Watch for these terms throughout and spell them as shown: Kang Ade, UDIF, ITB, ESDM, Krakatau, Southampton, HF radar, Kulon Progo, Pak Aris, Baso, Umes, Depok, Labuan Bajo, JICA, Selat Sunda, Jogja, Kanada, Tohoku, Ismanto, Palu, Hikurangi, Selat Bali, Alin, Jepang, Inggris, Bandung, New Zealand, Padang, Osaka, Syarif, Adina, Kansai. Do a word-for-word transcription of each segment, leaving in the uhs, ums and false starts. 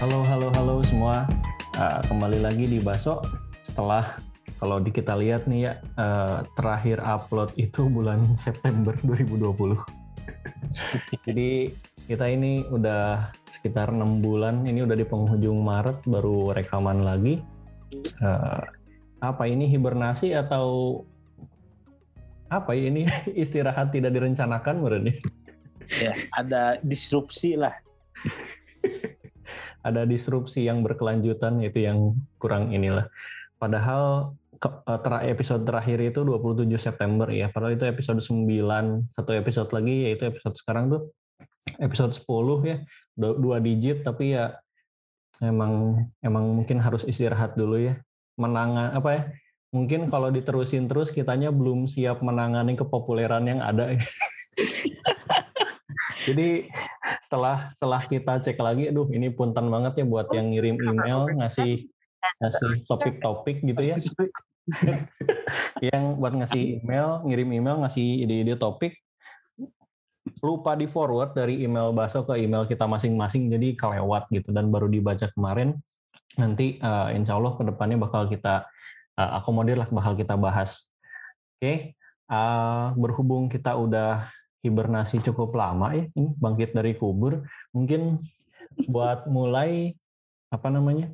Halo, halo, halo semua. Uh, kembali lagi di Baso. Setelah kalau di kita lihat nih ya, uh, terakhir upload itu bulan September dua ribu dua puluh. Jadi kita ini udah sekitar enam bulan, ini udah di penghujung Maret baru rekaman lagi. Uh, apa ini hibernasi atau apa ini istirahat tidak direncanakan berarti? Ya, ada disrupsi lah. Ada disrupsi yang berkelanjutan, itu yang kurang inilah. Padahal episode terakhir itu dua puluh tujuh September ya, padahal itu episode sembilan, satu episode lagi yaitu episode sekarang tuh episode sepuluh ya, dua digit, tapi ya emang emang mungkin harus istirahat dulu ya. Menangan apa ya? Mungkin kalau diterusin terus kitanya belum siap menangani kepopuleran yang ada. Jadi setelah setelah kita cek lagi, aduh ini punten banget ya buat yang ngirim email ngasih ngasih topik-topik gitu ya. Yang buat ngasih email, ngirim email ngasih ide-ide topik, lupa di forward dari email Baso ke email kita masing-masing, jadi kelewat gitu dan baru dibaca kemarin. Nanti uh, insya Allah kedepannya bakal kita uh, akomodir lah, bakal kita bahas. Oke, okay. uh, berhubung kita udah hibernasi cukup lama ya, ini bangkit dari kubur, mungkin buat mulai apa namanya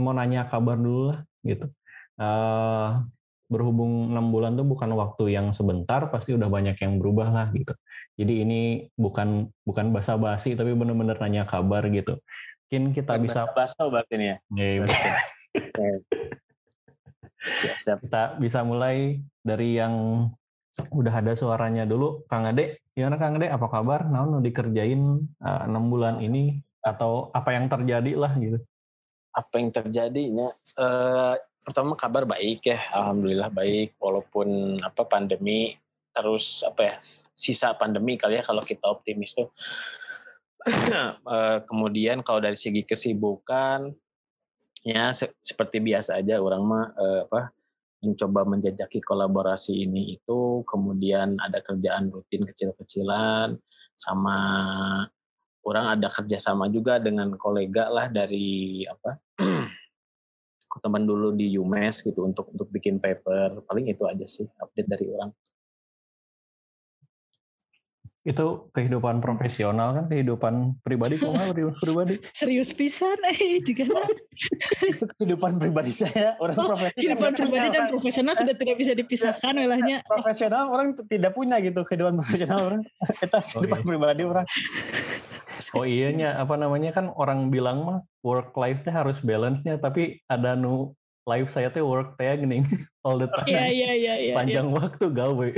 mau nanya kabar dulu lah gitu. Uh, berhubung enam bulan tuh bukan waktu yang sebentar, pasti udah banyak yang berubah lah gitu. Jadi ini bukan bukan basa-basi tapi benar-benar nanya kabar gitu. Mungkin kita bisa Baso batin ya. Yeah, siap-siap. Kita bisa mulai dari yang udah ada suaranya dulu. Kang Ade, gimana Kang Ade? Apa kabar? Naon dikerjain uh, enam bulan ini atau apa yang terjadi lah gitu. Apa yang terjadinya? Uh, pertama kabar baik ya, alhamdulillah baik walaupun apa pandemi terus apa ya? Sisa pandemi kali ya kalau kita optimis tuh. Kemudian kalau dari segi kesibukan ya se- seperti biasa aja orang mah eh, apa mencoba menjajaki kolaborasi ini itu, kemudian ada kerjaan rutin kecil-kecilan sama orang ada kerjasama juga dengan kolega lah dari apa teman dulu di Umes gitu untuk untuk bikin paper. Paling itu aja sih update dari orang. Itu kehidupan profesional kan, kehidupan pribadi kok nggak pribadi serius pisan eh juga lah. Itu kehidupan pribadi saya, orang oh, profesional kehidupan pribadi dan profesional sudah tidak bisa dipisahkan olehnya. Profesional orang tidak punya gitu kehidupan profesional orang. Kita kehidupan oh, iya. pribadi orang. Oh iyanya apa namanya kan orang bilang mah work life teh harus balance nya, tapi ada nu life saya teh work teh gini all the time. Iya iya iya iya. Panjang yeah. waktu gawe.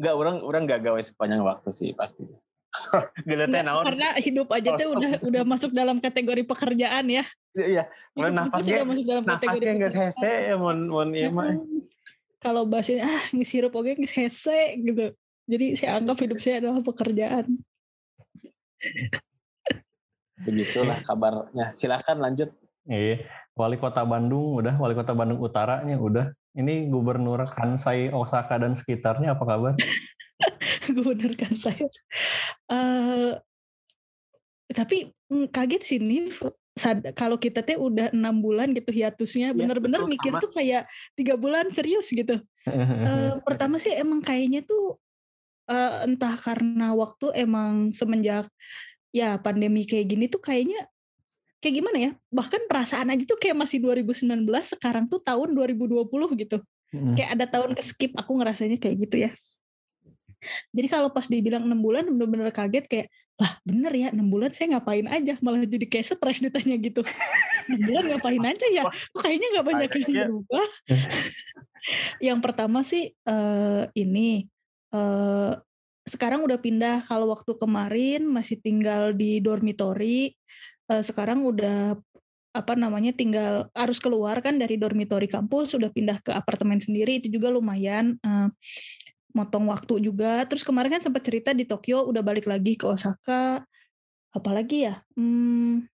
Enggak, orang orang enggak gawe sepanjang waktu sih pasti. Geleteh naon? Karena hidup aja tuh udah udah masuk dalam kategori pekerjaan ya. Iya, iya. Mun napasnya masuk dalam kategori. Napasnya geus hese mun mun ieu mah. Kalau basin ah ngisirup oge geus hese gitu. Jadi saya anggap hidup saya adalah pekerjaan. Begitulah kabarnya. Silakan lanjut. Iya, Wali Kota Bandung udah, Wali Kota Bandung Utaranya udah. Ini Gubernur Kansai, Osaka dan sekitarnya apa kabar? Gubernur Kansai. Uh, tapi kaget sih Nif, kalau kita teh udah enam bulan gitu hiatusnya, ya, benar-benar mikir sama. Tuh kayak tiga bulan serius gitu. Uh, pertama sih emang kayaknya tuh uh, entah karena waktu emang semenjak ya pandemi kayak gini tuh kayaknya kayak gimana ya, bahkan perasaan aja tuh kayak masih dua ribu sembilan belas, sekarang tuh tahun dua ribu dua puluh gitu. Hmm. Kayak ada tahun ke-skip, aku ngerasanya kayak gitu ya. Jadi kalau pas dibilang enam bulan, bener-bener kaget kayak, lah bener ya, enam bulan saya ngapain aja, malah jadi kayak stres ditanya gitu. enam bulan ngapain aja ya, oh, kayaknya gak banyak yang berubah. Yang pertama sih, uh, ini, uh, sekarang udah pindah, kalau waktu kemarin masih tinggal di dormitori, sekarang udah apa namanya tinggal harus keluar kan dari dormitori kampus, sudah pindah ke apartemen sendiri, itu juga lumayan uh, motong waktu juga. Terus kemarin kan sempat cerita di Tokyo udah balik lagi ke Osaka, apalagi ya hmm,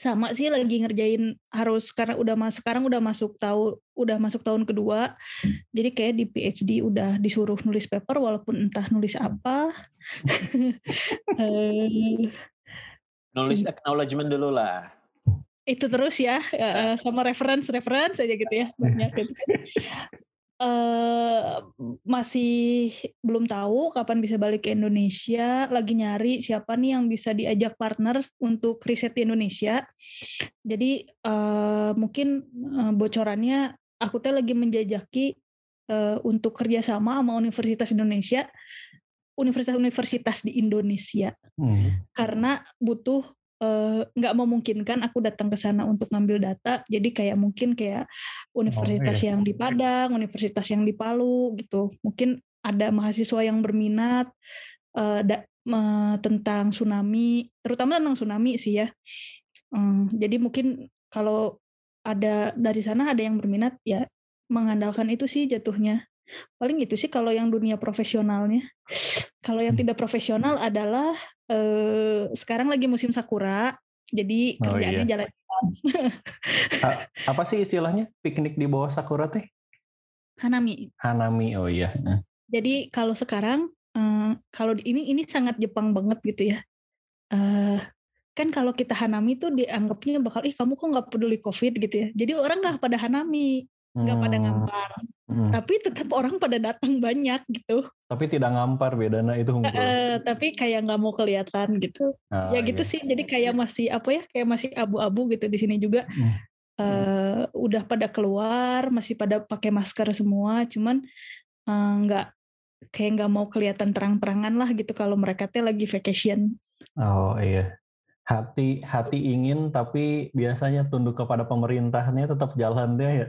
Sama sih lagi ngerjain, harus karena udah masuk sekarang udah masuk tahu udah masuk tahun kedua. Jadi kayak di PhD udah disuruh nulis paper walaupun entah nulis apa. Nulis acknowledgement dulu lah. Itu terus ya, sama reference-reference aja gitu ya, banyak gitu. Uh, masih belum tahu kapan bisa balik ke Indonesia, lagi nyari siapa nih yang bisa diajak partner untuk riset di Indonesia. Jadi uh, mungkin uh, bocorannya aku teh lagi menjajaki uh, untuk kerjasama sama Universitas Indonesia, universitas-universitas di Indonesia, hmm. karena butuh nggak uh, memungkinkan aku datang ke sana untuk ngambil data, jadi kayak mungkin kayak universitas oh, iya. yang di Padang, universitas yang di Palu gitu, mungkin ada mahasiswa yang berminat uh, da, uh, tentang tsunami, terutama tentang tsunami sih ya. Um, jadi mungkin kalau ada dari sana ada yang berminat ya mengandalkan itu sih jatuhnya. Paling itu sih kalau yang dunia profesionalnya. Kalau yang tidak profesional adalah eh, sekarang lagi musim sakura, jadi oh, kerjaannya iya. jalan-jalan. Apa sih istilahnya? Piknik di bawah sakura teh? Hanami. Hanami, oh iya. Jadi kalau sekarang, eh, kalau ini ini sangat Jepang banget gitu ya. Eh, kan kalau kita hanami tuh dianggapnya bakal, ih kamu kok nggak peduli COVID gitu ya. Jadi orang nggak pada hanami, nggak hmm. pada ngampar. Hmm. Tapi tetap orang pada datang banyak gitu. Tapi tidak ngampar bedana itu. E, tapi kayak nggak mau kelihatan gitu. Oh, ya gitu iya. sih. Jadi kayak masih apa ya? Kayak masih abu-abu gitu di sini juga. Hmm. E, hmm. Udah pada keluar, masih pada pakai masker semua. Cuman e, nggak kayak nggak mau kelihatan terang-terangan lah gitu kalau mereka teh lagi vacation. Oh iya. Hati hati ingin tapi biasanya tunduk kepada pemerintahnya tetap jalan deh ya.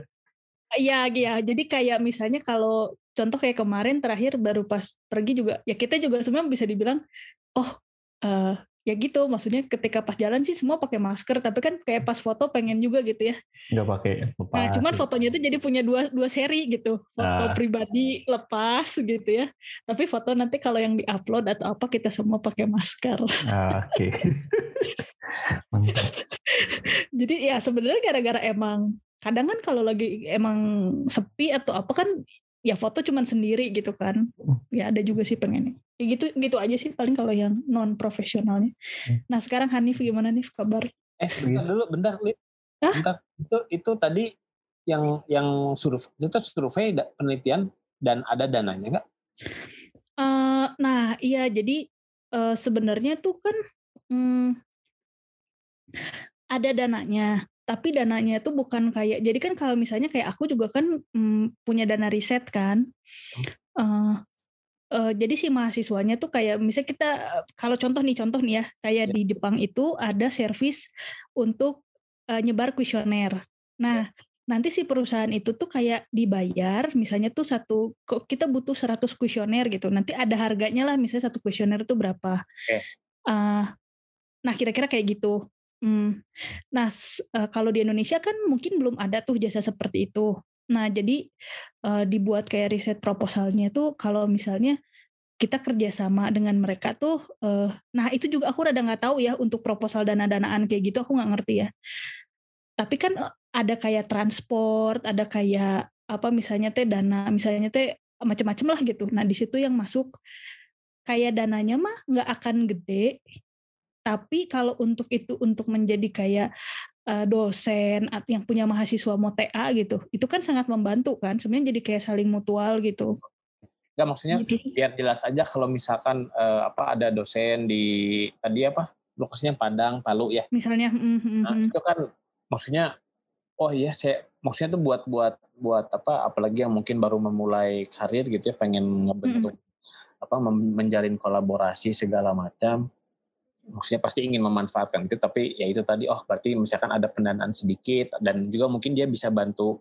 Iya, ya. Jadi kayak misalnya kalau contoh kayak kemarin terakhir baru pas pergi juga, ya kita juga semua bisa dibilang, oh uh, ya gitu, maksudnya ketika pas jalan sih semua pakai masker, tapi kan kayak pas foto pengen juga gitu ya. Nggak pakai lepas. Nah, cuman fotonya tuh jadi punya dua dua seri gitu, foto nah. pribadi lepas gitu ya. Tapi foto nanti kalau yang diupload atau apa kita semua pakai masker. Nah, oke. Okay. Mantap. Jadi ya sebenarnya gara-gara emang. Kadang kan kalau lagi emang sepi atau apa kan ya foto cuman sendiri gitu kan. Ya ada juga sih pengennya. Ya gitu gitu aja sih paling kalau yang non profesionalnya. Nah, sekarang Hanif gimana nih kabar? Eh, bentar dulu, bentar, Lid. Hah? Bentar. Itu itu tadi yang yang survei, itu survei penelitian dan ada dananya enggak? Uh, nah, iya jadi uh, sebenarnya tuh kan hmm, ada dananya. Tapi dananya itu bukan kayak, jadi kan kalau misalnya kayak aku juga kan mm, punya dana riset kan, uh, uh, jadi si mahasiswanya tuh kayak misalnya kita, kalau contoh nih, contoh nih ya, kayak ya. Di Jepang itu ada servis untuk uh, nyebar kuesioner. Nah, ya. Nanti si perusahaan itu tuh kayak dibayar, misalnya tuh satu, kita butuh seratus kuesioner gitu, nanti ada harganya lah, misalnya satu kuesioner itu berapa. Ya. Uh, nah, kira-kira kayak gitu. Hmm. Nah, kalau di Indonesia kan mungkin belum ada tuh jasa seperti itu. Nah, jadi dibuat kayak riset proposalnya tuh kalau misalnya kita kerjasama dengan mereka tuh, nah itu juga aku rada nggak tahu ya untuk proposal dana-danaan kayak gitu aku nggak ngerti ya. Tapi kan ada kayak transport, ada kayak apa misalnya teh dana, misalnya teh macam-macam lah gitu. Nah, di situ yang masuk kayak dananya mah nggak akan gede. Tapi kalau untuk itu untuk menjadi kayak uh, dosen atau yang punya mahasiswa mau T A gitu, itu kan sangat membantu kan. Sebenarnya jadi kayak saling mutual gitu. Enggak maksudnya jadi, biar jelas aja kalau misalkan uh, apa ada dosen di tadi apa lokasinya Padang, Palu ya. Misalnya. Mm, mm, nah, itu kan maksudnya oh iya saya maksudnya tuh buat buat buat apa apalagi yang mungkin baru memulai karir gitu ya pengen ngebentuk mm. apa menjalin kolaborasi segala macam. Maksudnya pasti ingin memanfaatkan itu, tapi ya itu tadi, oh berarti misalkan ada pendanaan sedikit, dan juga mungkin dia bisa bantu,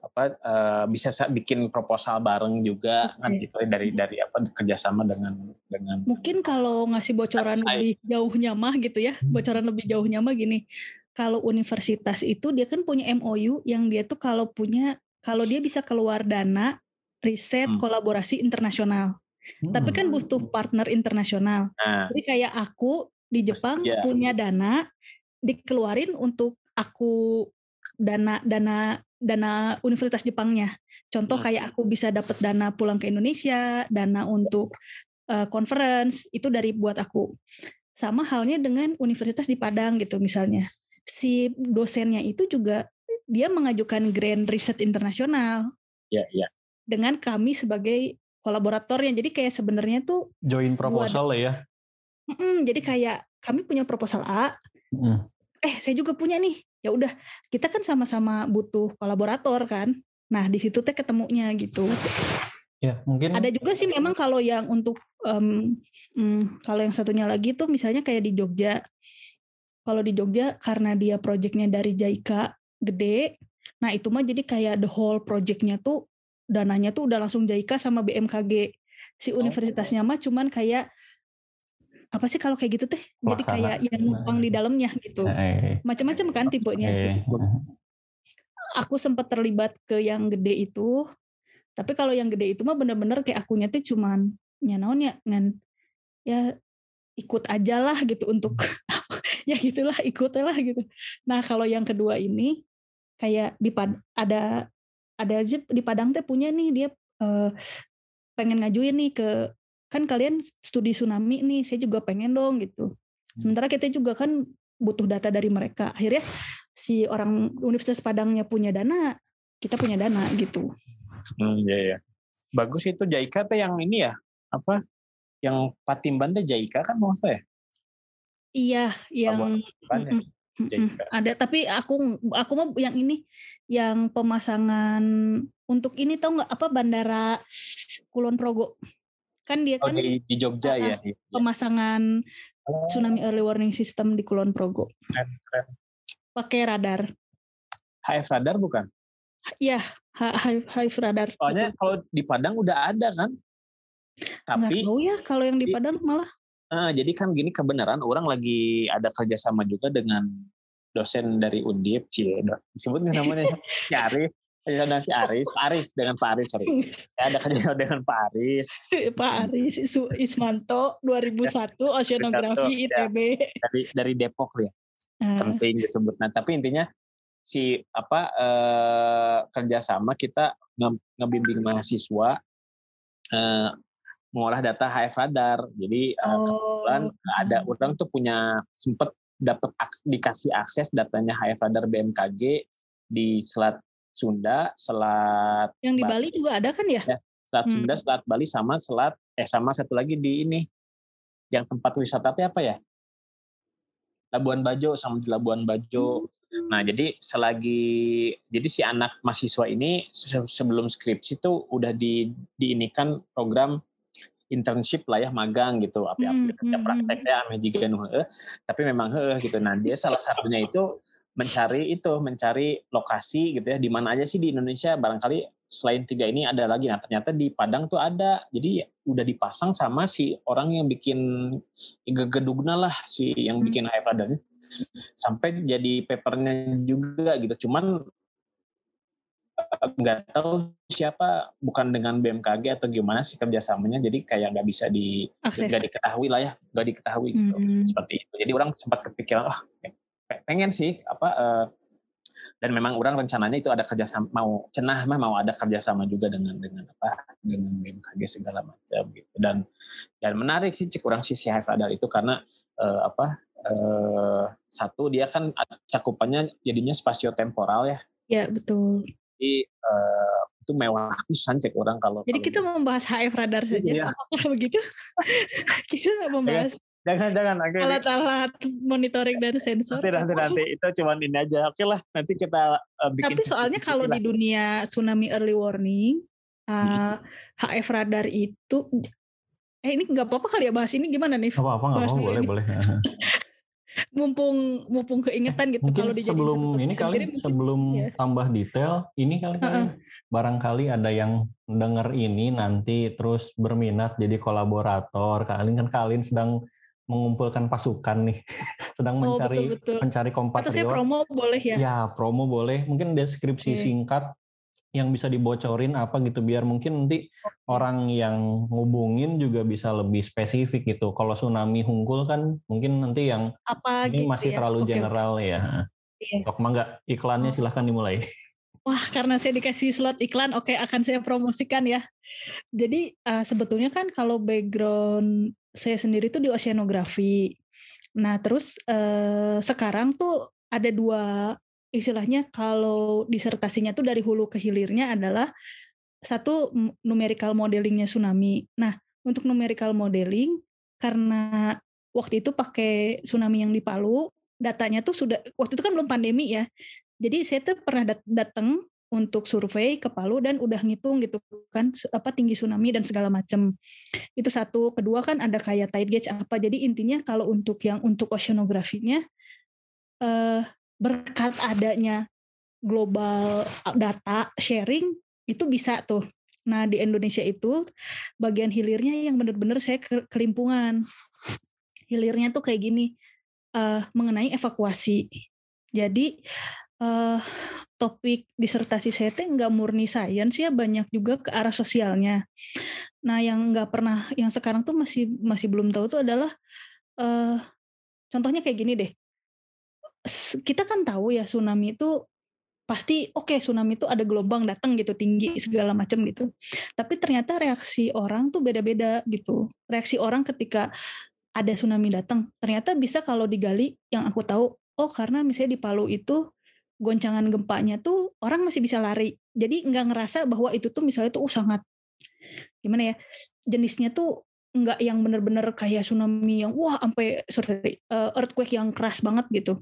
apa uh, bisa bikin proposal bareng juga, okay. kan gitu, dari dari apa kerjasama dengan dengan. Mungkin kalau ngasih bocoran lebih jauhnya mah gitu ya, bocoran lebih jauhnya mah gini, kalau universitas itu dia kan punya M O U yang dia tuh kalau punya, kalau dia bisa keluar dana riset hmm. kolaborasi internasional. Hmm. Tapi kan butuh partner internasional. Nah. Jadi kayak aku di Jepang Mas, ya. punya dana dikeluarin untuk aku dana dana dana Universitas Jepangnya. Contoh kayak aku bisa dapat dana pulang ke Indonesia, dana untuk uh, conference, itu dari buat aku. Sama halnya dengan universitas di Padang gitu misalnya. Si dosennya itu juga dia mengajukan grand riset internasional. Ya, ya. Dengan kami sebagai kolaboratornya. Jadi kayak sebenarnya tuh join proposal buat, ya. Mm, jadi kayak kami punya proposal A. Mm. Eh, saya juga punya nih. Ya udah, kita kan sama-sama butuh kolaborator kan. Nah, di situ teh ketemunya gitu. Ya, mungkin ada juga sih memang kalau yang untuk um, um, kalau yang satunya lagi tuh misalnya kayak di Jogja. Kalau di Jogja karena dia projectnya dari J I C A gede. Nah, itu mah jadi kayak the whole projectnya tuh dananya tuh udah langsung J I C A sama B M K G. Si universitasnya mah cuman kayak apa sih kalau kayak gitu teh? Jadi kayak yang numpang di dalamnya gitu. Macam-macam kan tipenya. Aku sempat terlibat ke yang gede itu. Tapi kalau yang gede itu mah benar-benar kayak akunya tuh cuman ya naon ya ngan ya ikut aja lah gitu untuk ya gitulah ikut lah gitu. Nah, kalau yang kedua ini kayak di ada ada di Padang teh punya nih dia eh, pengen ngajuin nih ke kan kalian studi tsunami nih, saya juga pengen dong gitu. Sementara kita juga kan butuh data dari mereka. Akhirnya si orang Universitas Padangnya punya dana, kita punya dana gitu. Hmm, ya ya. Bagus itu J I C A teh yang ini ya, apa? Yang Patimban teh J I C A kan maksudnya? Iya, yang Patimban, ya? J I C A. Ada tapi aku aku mau yang ini yang pemasangan untuk ini tau nggak apa bandara Kulon Progo. Kan dia oh, kan di, di Jogja ya pemasangan oh. Tsunami early warning system di Kulon Progo pakai radar H F radar bukan ya H F radar soalnya kalau di Padang udah ada kan tapi nggak tahu ya kalau yang di Padang malah nah, jadi kan gini kebenaran orang lagi ada kerjasama juga dengan dosen dari U D I F disebut nggak namanya Syarif Dengan si Aris, Pak Aris dengan Pak Aris, sorry. Saya ada kerja dengan Pak Aris. Pak Aris, Ismanto, dua ribu satu, Oceanografi I T B. Ya. Dari dari Depok ya, uh. penting disebut. Nah, tapi intinya si apa eh, kerjasama kita nge- ngebimbing mahasiswa eh, mengolah data H F radar. Jadi oh. kebetulan ada orang tuh punya sempat dapat dikasih akses datanya H F radar B M K G di Selat Sunda, Selat yang di Bali, Bali juga ada kan ya? ya Selat hmm. Sunda, Selat Bali sama Selat eh sama satu lagi di ini. Yang tempat wisatanya apa ya? Labuan Bajo sama di Labuan Bajo. Hmm. Nah, jadi selagi jadi si anak mahasiswa ini sebelum skripsi tuh udah di diinikan program internship lah ya, magang gitu, apa-apa kerja hmm. prakteknya ame jiga nu heueuh, tapi memang heueuh gitu. Nah, dia salah satunya itu mencari itu, mencari lokasi gitu ya, di mana aja sih di Indonesia barangkali selain tiga ini ada lagi. Nah, ternyata di Padang tuh ada. Jadi udah dipasang sama si orang yang bikin gegedugna lah, si yang bikin H F radar. Sampai jadi papernya juga gitu. Cuman nggak tahu siapa, bukan dengan B M K G atau gimana sih kerjasamanya, jadi kayak nggak bisa di nggak diketahui lah ya, nggak diketahui gitu. Mm-hmm. Seperti itu. Jadi orang sempat kepikiran, ah oh, pengen sih apa uh, dan memang orang rencananya itu ada kerjasama mau cenah mah mau ada kerjasama juga dengan dengan apa dengan B M K G segala macam gitu dan dan menarik sih cek orang sisi H F radar itu karena uh, apa uh, satu dia kan cakupannya jadinya spasio-temporal ya ya betul jadi uh, itu mewah pisan cek orang kalau jadi kalau kita gitu. Membahas H F radar saja ya. Apakah begitu kita membahas ya. Jangan jangan okay. alat-alat monitoring dan sensor. Nanti nanti, nanti. Itu cuma ini aja. Oke lah, nanti kita uh, bikin. Tapi soalnya kalau lah. Di dunia tsunami early warning, uh, H F radar itu, eh ini nggak apa-apa kali ya bahas ini gimana nih? Apa-apa nggak apa-apa boleh boleh. mumpung mumpung keingetan gitu. Mungkin kalau dijadikan sebelum ini kali sebelum ya. Tambah detail ini kali kali uh-uh. barangkali ada yang dengar ini nanti terus berminat jadi kolaborator. Kalin kan Kalin sedang mengumpulkan pasukan nih, sedang oh, mencari betul, betul. mencari kompatriot. Atau saya promo boleh ya? Ya promo boleh, mungkin deskripsi okay. singkat yang bisa dibocorin apa gitu, biar mungkin nanti orang yang ngubungin juga bisa lebih spesifik gitu. Kalau tsunami Hungkul kan mungkin nanti yang apa ini gitu masih ya? Terlalu okay, general okay. ya. Kok yeah. enggak iklannya silahkan dimulai. Wah, karena saya dikasih slot iklan, oke okay, akan saya promosikan ya. Jadi uh, sebetulnya kan kalau background saya sendiri tuh di oceanografi. Nah terus uh, sekarang tuh ada dua istilahnya, kalau disertasinya tuh dari hulu ke hilirnya adalah satu numerical modelingnya tsunami. Nah, untuk numerical modeling, karena waktu itu pakai tsunami yang di Palu, datanya tuh sudah, waktu itu kan belum pandemi ya, jadi saya tuh pernah datang untuk survei ke Palu dan udah ngitung gitu kan, apa tinggi tsunami dan segala macam. Itu satu. Kedua kan ada kayak tide gauge apa, jadi intinya kalau untuk yang untuk oceanografinya, eh, berkat adanya global data sharing itu bisa tuh. Nah di Indonesia itu bagian hilirnya yang benar-benar saya kelimpungan. Hilirnya tuh kayak gini, uh, mengenai evakuasi. Jadi uh, topik disertasi saya tuh nggak murni sains ya, banyak juga ke arah sosialnya. Nah yang nggak pernah, yang sekarang tuh masih masih belum tahu tuh adalah uh, contohnya kayak gini deh. Kita kan tahu ya tsunami itu pasti oke okay, tsunami itu ada gelombang datang gitu tinggi segala macam gitu, tapi ternyata reaksi orang tuh beda-beda gitu. Reaksi orang ketika ada tsunami datang ternyata bisa kalau digali, yang aku tahu oh karena misalnya di Palu itu goncangan gempanya tuh orang masih bisa lari, jadi nggak ngerasa bahwa itu tuh misalnya tuh oh, sangat gimana ya, jenisnya tuh nggak yang benar-benar kayak tsunami yang wah sampai sorry uh, earthquake yang keras banget gitu.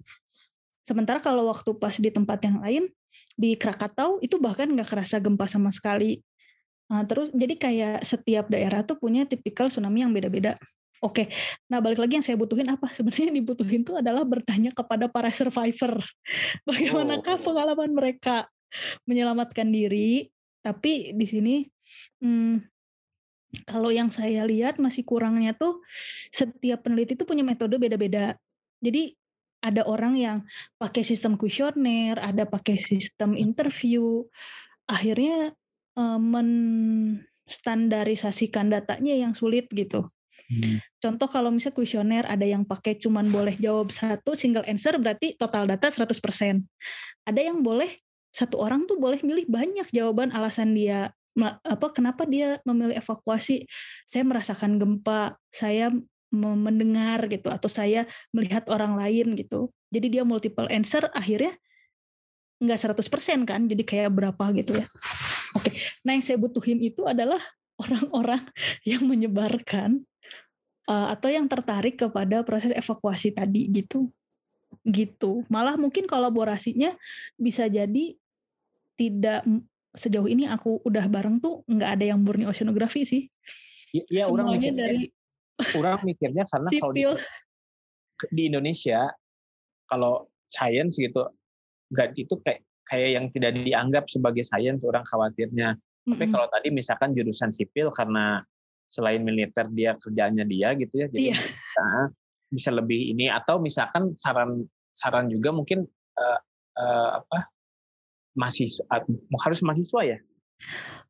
Sementara kalau waktu pas di tempat yang lain, di Krakatau, itu bahkan nggak kerasa gempa sama sekali. Nah, terus jadi kayak setiap daerah tuh punya tipikal tsunami yang beda-beda. Oke, nah balik lagi yang saya butuhin apa? Sebenarnya yang dibutuhin tuh adalah bertanya kepada para survivor. Bagaimanakah oh. pengalaman mereka menyelamatkan diri? Tapi di sini, hmm, kalau yang saya lihat masih kurangnya tuh setiap peneliti tuh punya metode beda-beda. Jadi, ada orang yang pakai sistem kuesioner, ada pakai sistem interview. Akhirnya eh, menstandarisasikan datanya yang sulit gitu. Hmm. Contoh kalau misalnya kuesioner ada yang pakai cuman boleh jawab satu single answer berarti total data seratus persen. Ada yang boleh satu orang tuh boleh milih banyak jawaban alasan dia apa kenapa dia memilih evakuasi. Saya merasakan gempa, saya mendengar gitu, atau saya melihat orang lain gitu. Jadi dia multiple answer, akhirnya nggak seratus persen kan, jadi kayak berapa gitu ya. Oke, nah yang saya butuhin itu adalah orang-orang yang menyebarkan uh, atau yang tertarik kepada proses evakuasi tadi gitu. Gitu. Malah mungkin kolaborasinya bisa jadi tidak, sejauh ini aku udah bareng tuh nggak ada yang murni oceanografi sih. Ya, ya, semuanya dari orang mikirnya karena kalau di, di Indonesia kalau sains gitu nggak, itu kayak kayak yang tidak dianggap sebagai sains orang khawatirnya. Mm-hmm. Tapi kalau tadi misalkan jurusan sipil karena selain militer dia kerjaannya dia gitu ya, jadi yeah. bisa, bisa lebih ini, atau misalkan saran saran juga mungkin uh, uh, apa mahasiswa, harus mahasiswa ya.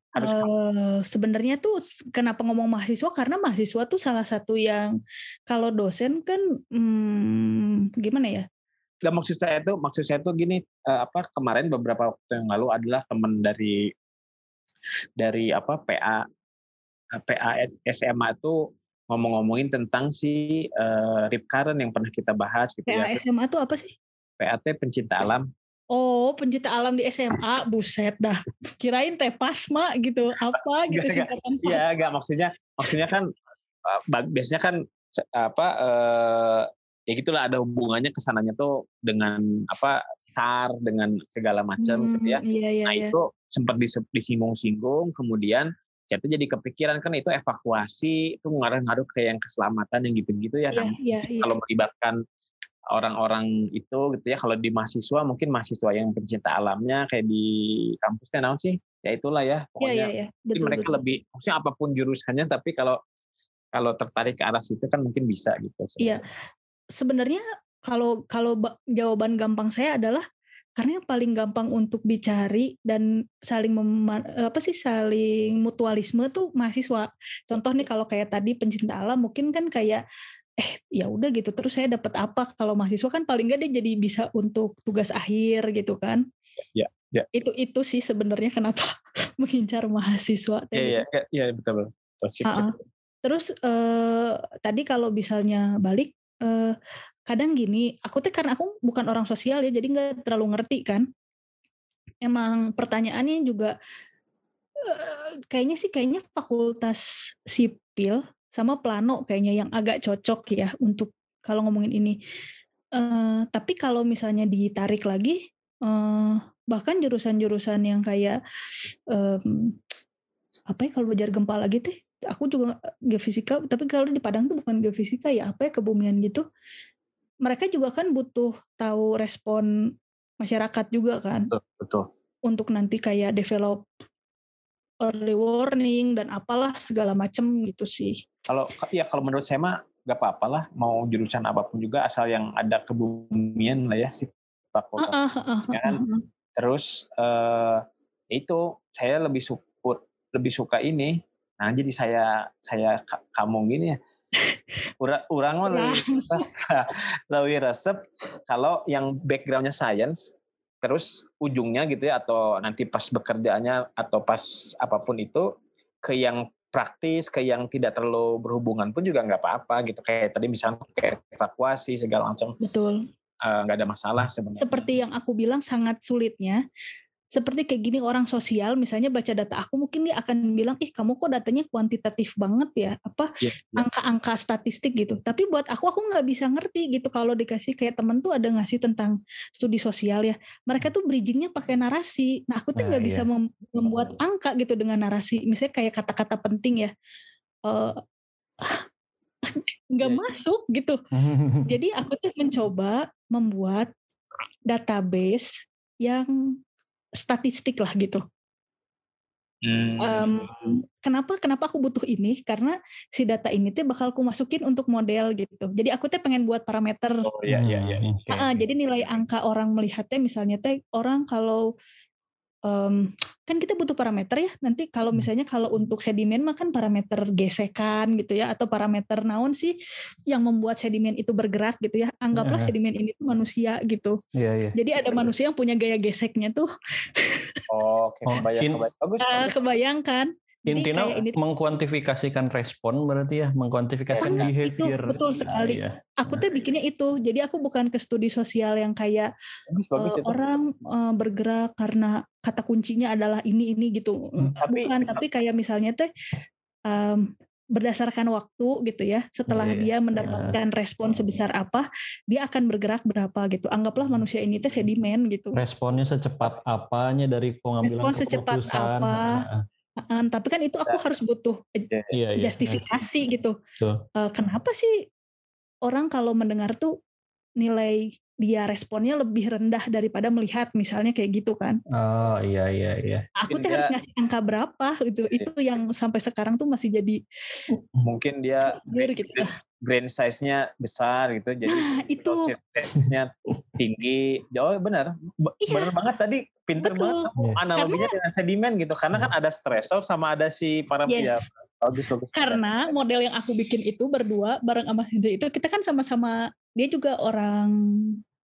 Uh, sebenarnya tuh kenapa ngomong mahasiswa, karena mahasiswa tuh salah satu yang kalau dosen kan hmm, gimana ya? Nah, maksud saya tuh maksud saya tuh gini, uh, apa kemarin beberapa waktu yang lalu adalah teman dari dari apa P A P A S M A itu ngomong-ngomongin tentang si uh, Rip Current yang pernah kita bahas gitu. P A ya. S M A tuh apa sih? P A T pencinta alam. Oh, pencinta alam di S M A, buset dah. Kirain teh pasma gitu, apa gitu singkatan pasma. Iya, enggak maksudnya, maksudnya kan biasanya kan apa eh, ya gitulah, ada hubungannya kesananya tuh dengan apa S A R dengan segala macam hmm, gitu ya. Iya, iya, nah iya. Itu sempat disinggung-singgung, kemudian saya tuh jadi kepikiran kan itu evakuasi itu ngaruh-ngaruh ke yang keselamatan yang gitu-gitu ya. Iya, nah, iya, iya. Kalau melibatkan orang-orang itu gitu ya, kalau di mahasiswa mungkin mahasiswa yang pencinta alamnya kayak di kampusnya naon sih ya, itulah ya pokoknya ya, ya, ya. Betul, mereka betul. Lebih maksudnya apapun jurusannya, tapi kalau kalau tertarik ke arah situ kan mungkin bisa gitu. Iya sebenarnya kalau kalau jawaban gampang saya adalah Karena yang paling gampang untuk dicari dan saling mema- apa sih saling mutualisme tuh mahasiswa. Contoh nih kalau kayak tadi pencinta alam mungkin kan kayak eh ya udah gitu terus saya dapat apa, kalau mahasiswa kan paling nggak dia jadi bisa untuk tugas akhir gitu kan. Ya, ya. Itu itu sih sebenarnya kenapa mengincar mahasiswa. Iya iya iya betul betul. Terus eh, tadi kalau misalnya balik eh, kadang gini, aku tuh karena aku bukan orang sosial ya jadi nggak terlalu ngerti kan. Emang pertanyaannya juga eh, kayaknya sih kayaknya fakultas sipil sama plano kayaknya yang agak cocok ya untuk kalau ngomongin ini. Uh, tapi kalau misalnya ditarik lagi, uh, bahkan jurusan-jurusan yang kayak um, apa ya kalau belajar gempa lagi teh, aku juga geofisika. Tapi kalau di Padang tuh bukan geofisika ya, apa ya kebumian gitu. Mereka juga kan butuh tahu respon masyarakat juga kan. Betul. Betul. Untuk nanti kayak develop early warning dan apalah segala macam gitu sih. Kalau ya kalau menurut saya mah nggak apa-apa lah, mau jurusan apapun juga asal yang ada kebumian lah ya si fakultas. Uh, uh, uh, uh, uh. Terus uh, itu saya lebih support, lebih suka ini. Nah jadi saya saya kamu gini ya. Ura, urang mah lebih lebih resep kalau yang backgroundnya science. Terus ujungnya gitu ya atau nanti pas bekerjaannya atau pas apapun itu ke yang praktis, ke yang tidak terlalu berhubungan pun juga nggak apa-apa gitu. Kayak tadi misalnya kayak evakuasi segala macam. Betul. Nggak uh, ada masalah sebenarnya. Seperti yang aku bilang sangat sulitnya. Seperti kayak gini orang sosial misalnya baca data aku mungkin dia akan bilang ih kamu kok datanya kuantitatif banget ya apa yeah, yeah. angka-angka statistik gitu, tapi buat aku aku nggak bisa ngerti gitu kalau dikasih kayak temen tuh ada ngasih tentang studi sosial ya mereka tuh bridgingnya pakai narasi, nah aku tuh nggak nah, bisa yeah. membuat angka gitu dengan narasi misalnya kayak kata-kata penting ya nggak uh, yeah. masuk gitu. Jadi aku tuh mencoba membuat database yang statistik lah gitu. Hmm. Um, kenapa kenapa aku butuh ini? Karena si data ini tuh bakal aku masukin untuk model gitu. Jadi aku tuh pengen buat parameter. Oh iya iya iya. Okay. Uh, jadi nilai angka orang melihatnya misalnya teh orang kalau um, kan kita butuh parameter ya. Nanti kalau misalnya kalau untuk sedimen mah kan parameter gesekan gitu ya atau parameter naon sih yang membuat sedimen itu bergerak gitu ya. Anggaplah sedimen ini tuh manusia gitu. Iya, iya. Jadi ada manusia yang punya gaya geseknya tuh. Oh, okay. Kebayang, kebayang. Bagus. Uh, kebayangkan. Intinya mengkuantifikasikan respon berarti ya, mengkuantifikasikan Sangat, behavior. Itu betul sekali. Ah, iya. Aku tuh bikinnya itu. Jadi aku bukan ke studi sosial yang kayak bagus, bagus, uh, orang uh, bergerak karena kata kuncinya adalah ini ini gitu. Hmm. Tapi, bukan, tapi kayak misalnya teh um, berdasarkan waktu gitu ya. Setelah iya, dia mendapatkan iya. respon sebesar apa, dia akan bergerak berapa gitu. Anggaplah manusia ini teh sedimen gitu. Responnya secepat apanya dari pengambilan keputusan. Respon secepat apa? Nah. Um, tapi kan itu aku harus butuh yeah, yeah, justifikasi yeah. gitu. So. Uh, kenapa sih orang kalau mendengar tuh nilai dia responnya lebih rendah daripada melihat misalnya kayak gitu kan? Oh iya iya iya. Aku tuh dia, harus ngasih angka berapa gitu. Yeah. Itu yang sampai sekarang tuh masih jadi mungkin dia grand, gitu. Grand size-nya besar gitu. Jadi nah, itu size-nya tinggi. Jauh benar. Iya. Benar banget tadi. Pinter Betul. Banget yeah. analoginya karena, dengan sedimen gitu karena yeah. kan ada stressor sama ada si para yes. pihak karena model yang aku bikin itu berdua bareng sama Sinja itu kita kan sama-sama dia juga orang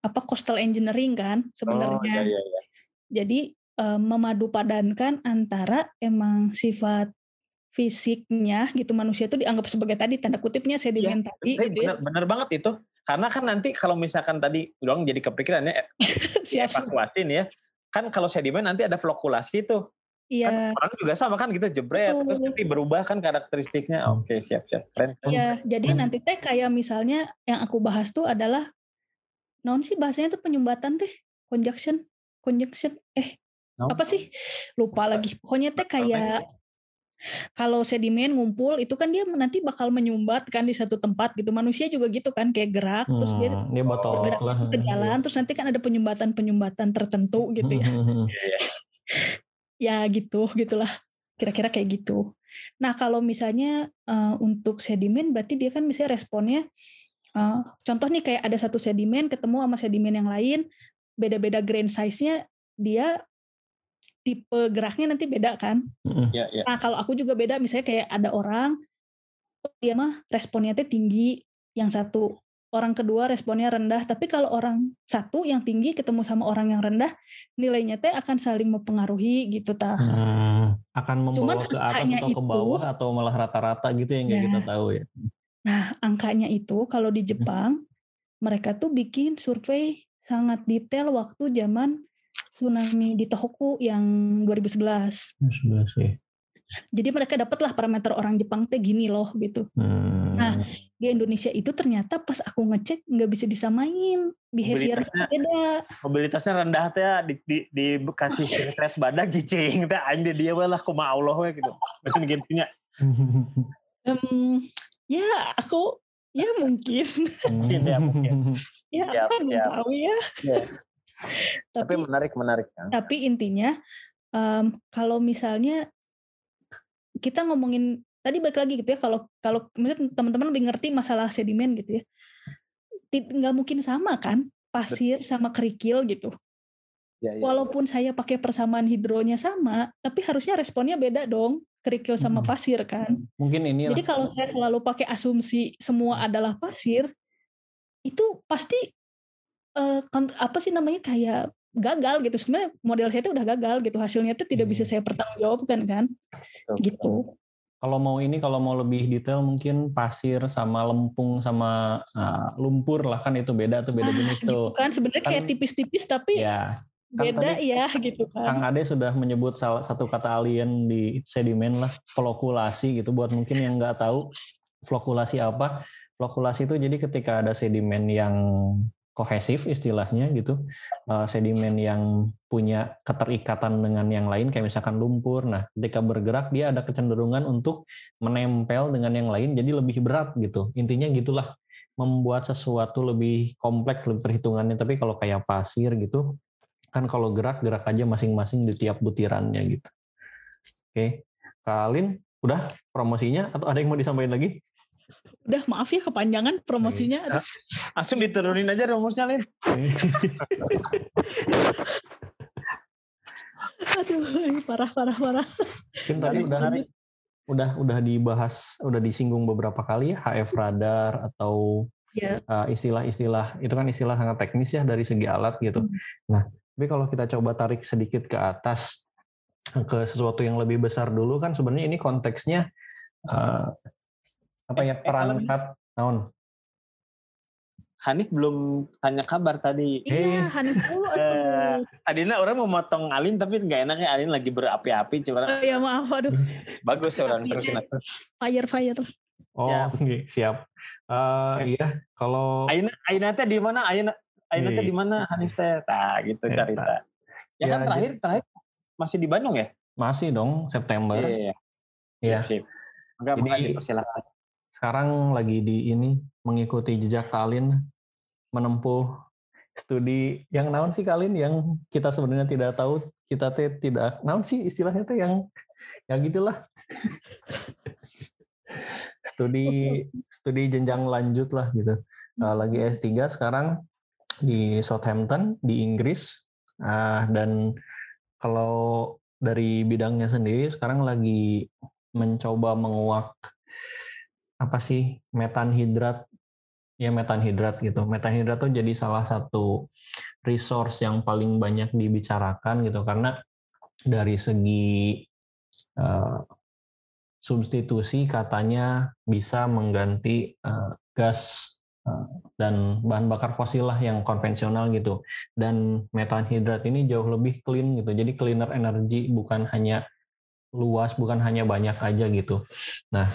apa coastal engineering kan sebenarnya oh, yeah, yeah, yeah. jadi um, memadupadankan antara emang sifat fisiknya gitu manusia itu dianggap sebagai tadi tanda kutipnya sedimen yeah, tadi bener, gitu ya. Bener banget itu karena kan nanti kalau misalkan tadi doang jadi kepikirannya evakuatin ya kan kalau sedimen nanti ada flokulasi tuh. Iya. Kan orang juga sama kan gitu jebret Betul. Terus nanti berubah kan karakteristiknya. Oke, siap-siap. Keren. Iya, jadi nanti teh kayak misalnya yang aku bahas tuh adalah non sih bahasanya tuh penyumbatan teh, conjunction, conjunction eh no. apa sih? Lupa lagi. Pokoknya teh kayak kalau sedimen ngumpul itu kan dia nanti bakal menyumbat kan di satu tempat gitu. Manusia juga gitu kan kayak gerak hmm, terus dia, dia bergerak lah. Ke jalan terus nanti kan ada penyumbatan-penyumbatan tertentu gitu ya. ya gitu gitulah kira-kira kayak gitu. Nah kalau misalnya uh, untuk sedimen berarti dia kan misalnya responnya uh, contoh nih kayak ada satu sedimen ketemu sama sedimen yang lain beda-beda grain size-nya dia tipe geraknya nanti beda kan. Yeah, yeah. Nah kalau aku juga beda, misalnya kayak ada orang dia mah responnya tinggi yang satu, orang kedua responnya rendah, tapi kalau orang satu yang tinggi ketemu sama orang yang rendah, nilainya teh akan saling mempengaruhi gitu tah. Hmm, akan membawa cuman ke atas atau itu, ke bawah atau malah rata-rata gitu yang nggak ya, kita tahu ya. Nah, angkanya itu kalau di Jepang hmm. mereka tuh bikin survei sangat detail waktu zaman tsunami di Tohoku yang dua ribu sebelas. dua ribu sebelas ya. Jadi mereka dapatlah parameter orang Jepang teh gini loh gitu. Hmm. Nah di Indonesia itu ternyata pas aku ngecek nggak bisa disamain, behaviornya beda. Mobilitasnya rendah teh di di dikasih stres badak cicing teh aja dia malah kuma Allah we gitu. Betul gitunya. Um, ya aku ya mungkin. Mungkin ya mungkin. Ya aku kan belum tahu ya. Ya. tapi, tapi menarik menarik kan. Tapi intinya um, kalau misalnya kita ngomongin tadi balik lagi gitu ya, kalau kalau teman-teman lebih ngerti masalah sedimen gitu ya, nggak mungkin sama kan pasir sama kerikil gitu ya, ya. Walaupun saya pakai persamaan hidronya sama, tapi harusnya responnya beda dong kerikil sama pasir kan. Mungkin ini jadi kalau saya selalu pakai asumsi semua adalah pasir itu pasti eh, apa sih namanya kayak gagal gitu. Sebenarnya model saya itu udah gagal gitu, hasilnya itu tidak bisa saya pertanggungjawabkan kan. Betul, gitu. Kalau mau ini, kalau mau lebih detail mungkin pasir sama lempung sama uh, lumpur lah kan, itu beda tuh, beda jenis ah, tuh. Gitu kan sebenarnya kan, kayak tipis-tipis tapi ya, kan beda tadi, ya gitu kan. Kang Ade sudah menyebut salah satu kata alien di sedimen lah, flokulasi gitu. Buat mungkin yang nggak tahu flokulasi apa, flokulasi itu jadi ketika ada sedimen yang kohesif istilahnya gitu, uh, sedimen yang punya keterikatan dengan yang lain kayak misalkan lumpur. Nah ketika bergerak dia ada kecenderungan untuk menempel dengan yang lain jadi lebih berat gitu, intinya gitulah, membuat sesuatu lebih kompleks lebih perhitungannya. Tapi kalau kayak pasir gitu kan, kalau gerak gerak aja masing-masing di tiap butirannya gitu. Oke, Kalin udah promosinya atau ada yang mau disampaikan lagi? Udah, maaf ya kepanjangan promosinya. Langsung diturunin aja rumusnya, Lin. Aduh, parah parah parah. Mungkin tadi udah udah udah dibahas, udah disinggung beberapa kali ya, H F radar atau yeah. uh, istilah-istilah itu kan istilah sangat teknis ya dari segi alat gitu. Hmm. Nah, tapi kalau kita coba tarik sedikit ke atas ke sesuatu yang lebih besar dulu kan, sebenarnya ini konteksnya uh, apa ya, perangkat tahun. Hanif belum tanya kabar tadi. Iya, Hanif dulu. Eh, Adina orang mau motong Alin tapi nggak enaknya Alin lagi berapi-api cuman. Oh, ya maaf, aduh. Bagus ya orang terusin aku. Fire fire. Oh, siap. Okay, siap. Uh, okay. Iya, kalau Aina Aina teh di mana? Aina Aina teh di mana? Hanif teh. Tah gitu ya, cerita. Ya, ya kan terakhir terakhir masih di Bandung ya? Masih dong, September. Iya. Iya. Enggak mengapa dipersilakan. Sekarang lagi di ini mengikuti jejak Kalin menempuh studi yang naon sih Kalin, yang kita sebenarnya tidak tahu, kita teh tidak naon sih istilahnya teh yang ya gitulah. studi studi jenjang lanjut lah gitu. Lagi S tiga sekarang di Southampton di Inggris, dan kalau dari bidangnya sendiri sekarang lagi mencoba menguak apa sih metanhidrat ya metanhidrat gitu. Metanhidrat tuh jadi salah satu resource yang paling banyak dibicarakan gitu, karena dari segi uh, substitusi katanya bisa mengganti uh, gas uh, dan bahan bakar fosil lah yang konvensional gitu. Dan metanhidrat ini jauh lebih clean gitu, jadi cleaner energy, bukan hanya luas, bukan hanya banyak aja gitu. Nah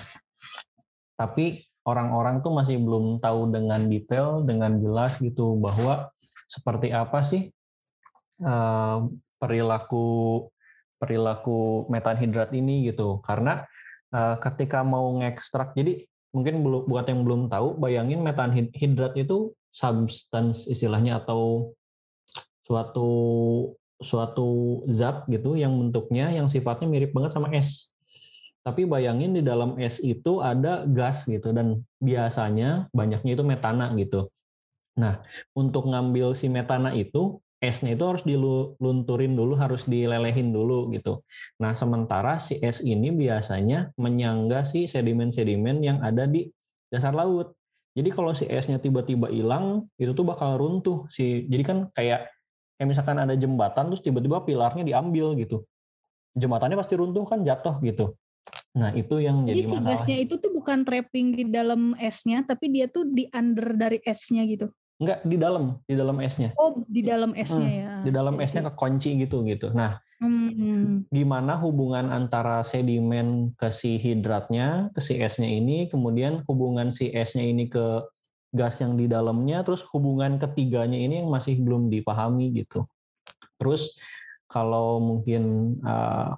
tapi orang-orang tuh masih belum tahu dengan detail, dengan jelas gitu, bahwa seperti apa sih eh, perilaku perilaku metanhidrat ini gitu. Karena eh, ketika mau ngekstrak, jadi mungkin buat yang belum tahu, bayangin metanhidrat itu substance istilahnya atau suatu suatu zat gitu yang bentuknya, yang sifatnya mirip banget sama es. Tapi bayangin di dalam es itu ada gas gitu, dan biasanya banyaknya itu metana gitu. Nah, untuk ngambil si metana itu esnya itu harus dilunturin dulu, harus dilelehin dulu gitu. Nah, sementara si es ini biasanya menyangga si sedimen-sedimen yang ada di dasar laut. Jadi kalau si esnya tiba-tiba hilang, itu tuh bakal runtuh si. Jadi kan kayak kayak misalkan ada jembatan terus tiba-tiba pilarnya diambil gitu. Jembatannya pasti runtuh kan, jatuh gitu. Nah, itu yang jadi, jadi si masalah. Gasnya itu tuh bukan trapping di dalam esnya, tapi dia tuh di under dari esnya gitu. Enggak, di dalam, di dalam esnya. Oh, di dalam esnya hmm, ya. Di dalam esnya kekunci gitu gitu. Nah, hmm. gimana hubungan antara sedimen ke si hidratnya, ke si esnya ini, kemudian hubungan si esnya ini ke gas yang di dalamnya, terus hubungan ketiganya ini yang masih belum dipahami gitu. Terus kalau mungkin uh,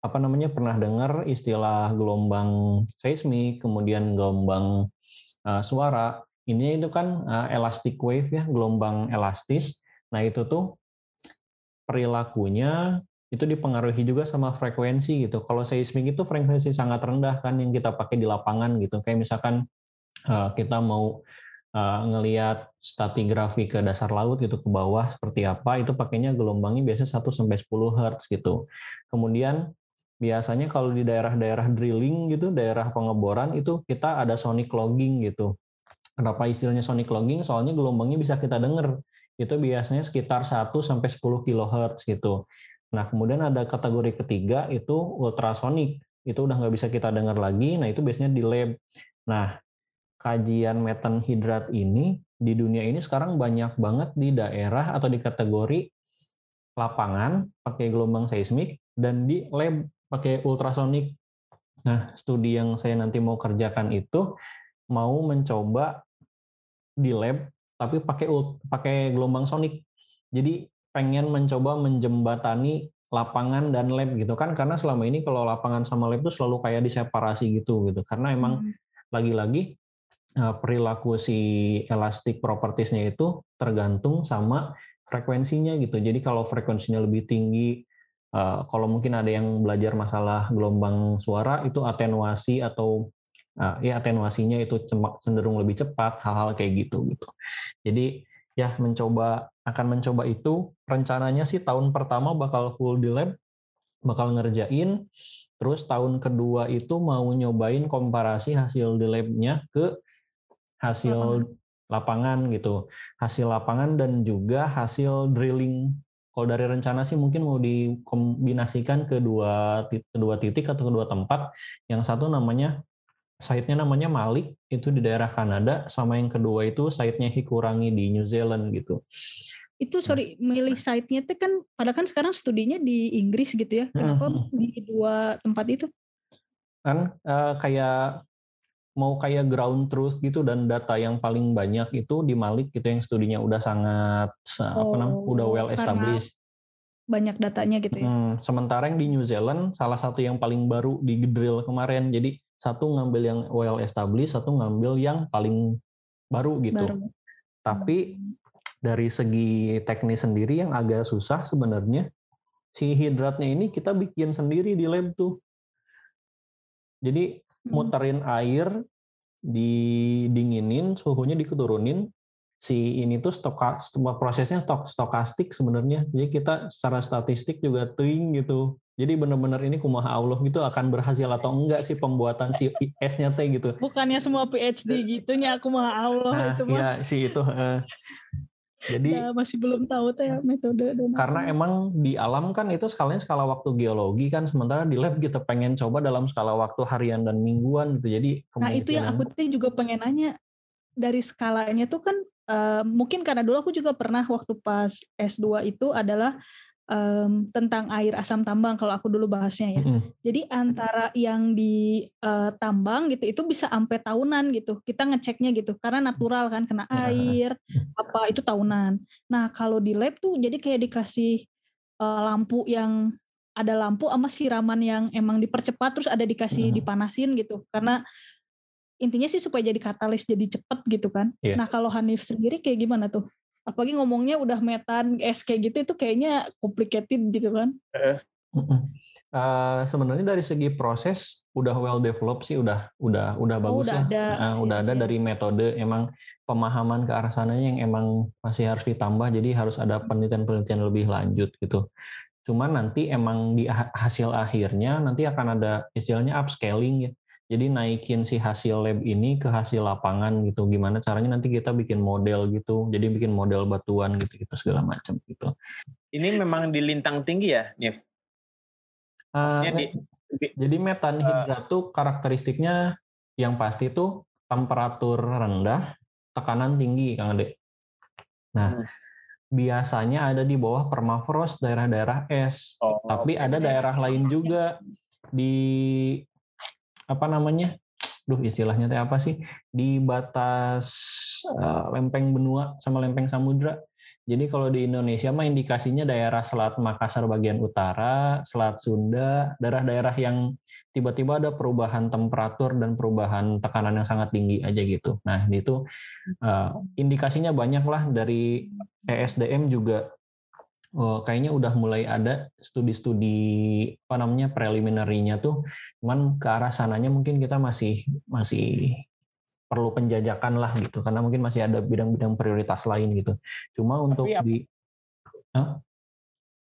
apa namanya pernah dengar istilah gelombang seismik, kemudian gelombang uh, suara. Ini itu kan uh, elastic wave ya, gelombang elastis. Nah itu tuh perilakunya itu dipengaruhi juga sama frekuensi gitu. Kalau seismik itu frekuensi sangat rendah kan yang kita pakai di lapangan gitu. Kayak misalkan uh, kita mau uh, ngelihat stratigrafi ke dasar laut gitu, ke bawah seperti apa, itu pakainya gelombangnya biasanya satu sampai sepuluh hertz gitu. Kemudian biasanya kalau di daerah-daerah drilling gitu, daerah pengeboran itu kita ada sonic logging gitu. Kenapa istilahnya sonic logging? Soalnya gelombangnya bisa kita dengar. Itu biasanya sekitar satu sampai sepuluh kilohertz gitu. Nah, kemudian ada kategori ketiga itu ultrasonic. Itu udah nggak bisa kita dengar lagi. Nah, itu biasanya di lab. Nah, kajian metan hidrat ini di dunia ini sekarang banyak banget di daerah atau di kategori lapangan pakai gelombang seismik dan di lab pakai ultrasonic. Nah, studi yang saya nanti mau kerjakan itu mau mencoba di lab tapi pakai pakai gelombang sonik. Jadi pengen mencoba menjembatani lapangan dan lab gitu kan, karena selama ini kalau lapangan sama lab itu selalu kayak diseparasi gitu gitu. Karena emang hmm. lagi-lagi perilaku si elastic properties-nya itu tergantung sama frekuensinya gitu. Jadi kalau frekuensinya lebih tinggi, kalau mungkin ada yang belajar masalah gelombang suara itu atenuasi atau Uh, ya atenuasinya itu cenderung lebih cepat, hal-hal kayak gitu gitu. Jadi ya mencoba akan mencoba itu rencananya sih tahun pertama bakal full di lab, bakal ngerjain, terus tahun kedua itu mau nyobain komparasi hasil di labnya ke hasil lapangan, lapangan gitu, hasil lapangan dan juga hasil drilling. Kalau dari rencana sih mungkin mau dikombinasikan kedua kedua titik atau kedua tempat. Yang satu namanya site-nya namanya Malik, itu di daerah Kanada, sama yang kedua itu site-nya Hikurangi di New Zealand gitu. Itu sorry, milih site-nya itu kan, padahal kan sekarang studinya di Inggris gitu ya, kenapa hmm. di dua tempat itu? Kan uh, kayak, mau kayak ground truth gitu, dan data yang paling banyak itu di Malik gitu, yang studinya udah sangat, oh, apa namanya, udah well established. Banyak datanya gitu ya. Hmm, sementara yang di New Zealand, salah satu yang paling baru di drill kemarin, jadi satu ngambil yang well established, satu ngambil yang paling baru gitu. Baru. Tapi dari segi teknis sendiri yang agak susah sebenarnya, si hidratnya ini kita bikin sendiri di lab tuh. Jadi muterin air, didinginin, suhunya diketurunin, si ini tuh stokas, prosesnya stok, stokastik sebenarnya. Jadi kita secara statistik juga tuing gitu. Jadi benar-benar ini kumaha Allah gitu akan berhasil atau enggak sih pembuatan si esnya teh gitu. Bukannya semua P H D gitunya kumaha Allah nah, itu mah. Iya sih itu. Uh, jadi ya, masih belum tahu teh metode. Dan karena emang di alam kan itu skalanya skala waktu geologi kan, sementara di lab kita pengen coba dalam skala waktu harian dan mingguan gitu. Jadi nah itu yang aku teh juga pengen nanya dari skalanya tuh kan. Uh, mungkin karena dulu aku juga pernah waktu pas S dua itu adalah um, tentang air asam tambang kalau aku dulu bahasnya ya. Mm-hmm. Jadi antara yang di uh, tambang gitu itu bisa sampai tahunan gitu. Kita ngeceknya gitu karena natural kan kena air nah. apa itu tahunan. Nah, kalau di lab tuh jadi kayak dikasih uh, lampu yang ada lampu sama siraman yang emang dipercepat terus ada dikasih mm-hmm. dipanasin gitu. Karena intinya sih supaya jadi katalis, jadi cepat gitu kan. Yeah. Nah kalau Hanif sendiri kayak gimana tuh? Apalagi ngomongnya udah metan, es kayak gitu, itu kayaknya complicated gitu kan. Uh, Uh, sebenarnya dari segi proses udah well develop sih, udah udah udah bagus oh, udah lah ada, uh, udah ada dari metode, emang pemahaman ke arah sananya yang emang masih harus ditambah, jadi harus ada penelitian-penelitian lebih lanjut gitu. Cuman nanti emang di hasil akhirnya nanti akan ada istilahnya upscaling ya, jadi naikin si hasil lab ini ke hasil lapangan gitu, gimana caranya nanti kita bikin model gitu, jadi bikin model batuan gitu-gitu segala macam gitu. Ini memang di lintang tinggi ya, Nif? Uh, di, di, jadi metan hidrat uh, tuh karakteristiknya yang pasti tuh temperatur rendah, tekanan tinggi, Kang Ade. Nah, hmm. biasanya ada di bawah permafrost, daerah-daerah es. Oh, tapi okay. ada daerah lain juga di apa namanya? Duh, istilahnya teh apa sih? Di batas uh, lempeng benua sama lempeng samudra. Jadi kalau di Indonesia mah indikasinya daerah Selat Makassar bagian utara, Selat Sunda, daerah-daerah yang tiba-tiba ada perubahan temperatur dan perubahan tekanan yang sangat tinggi aja gitu. Nah, itu uh, indikasinya banyak lah dari E S D M juga. Uh, kayaknya udah mulai ada studi-studi apa namanya preliminary-nya tuh, cuman ke arah sananya mungkin kita masih masih perlu penjajakan lah gitu, karena mungkin masih ada bidang-bidang prioritas lain gitu. Cuma untuk ap- di huh?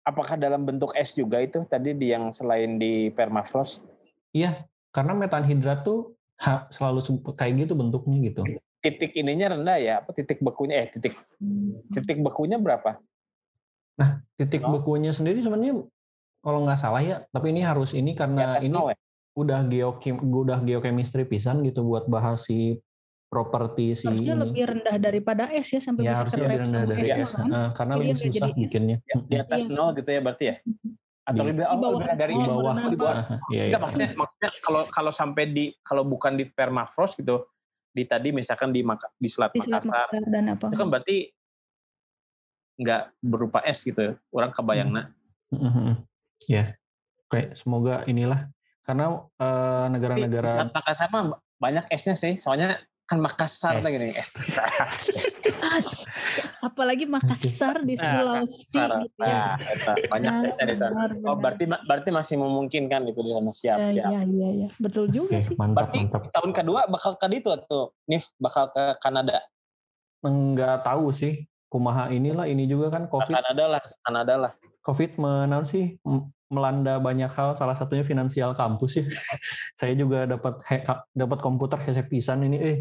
apakah dalam bentuk es juga itu tadi di yang selain di permafrost? Iya, karena metan hidrat tuh ha, selalu kayak gitu bentuknya gitu. Titik ininya rendah ya, apa titik bekunya eh titik titik bekunya berapa? Nah, titik no. bekunya sendiri sebenarnya kalau nggak salah ya, tapi ini harus ini karena ya, ini no, ya? udah geokim udah geochemistry pisan gitu buat bahas si properti sih. Harusnya ini lebih rendah daripada es ya, sampai ya, bisa terlap sama es, es kan? Nah, karena lebih susah bikinnya. Ya, di atas nol gitu ya berarti ya? Atau di, lebih awal dari di bawah. Di bawah. Iya, iya. Maksudnya, maksudnya kalau kalau sampai di kalau bukan di permafrost gitu, di tadi misalkan di Maka, di Selat Makassar dan apa? Itu kan berarti nggak berupa es gitu. Orang kebayangna. Mm-hmm. Ya, oke. Semoga inilah karena uh, negara-negara. Di Selat Makassar mah banyak esnya sih, soalnya kan Makassar lagi nih. Apalagi Makassar di Pulau C gitu ya. Nah, banyak dari sana. Oh, berarti berarti masih memungkinkan itu di sana siap-siap. Iya siap. iya iya. Betul juga okay, sih. Mantap, berarti mantap. Tahun kedua bakal ke itu atau nih bakal ke Kanada? Enggak tahu sih. Kumaha inilah ini juga kan Covid. Kanada lah, Kanada lah. Covid menaun sih. Melanda banyak hal, salah satunya finansial kampus ya. Saya juga dapat dapat komputer hesek pisan ini eh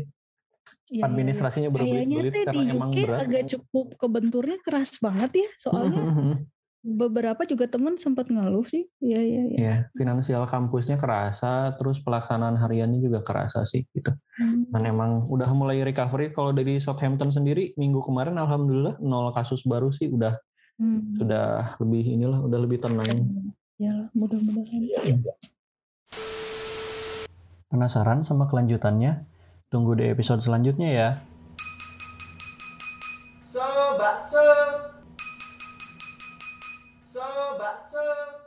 ya, administrasinya ya, berbelit-belit karena emang U K berat. Agak cukup kebenturnya keras banget ya, soalnya beberapa juga teman sempat ngeluh sih. Iya iya iya. Ya, finansial kampusnya kerasa, terus pelaksanaan hariannya juga kerasa sih gitu. Hmm. Dan emang udah mulai recovery kalau dari Southampton sendiri minggu kemarin alhamdulillah nol kasus baru sih udah hmm. sudah lebih inilah udah lebih tenang. Ya, mudah-mudahan. Penasaran sama kelanjutannya? Tunggu di episode selanjutnya ya. So, bakso. So, bakso.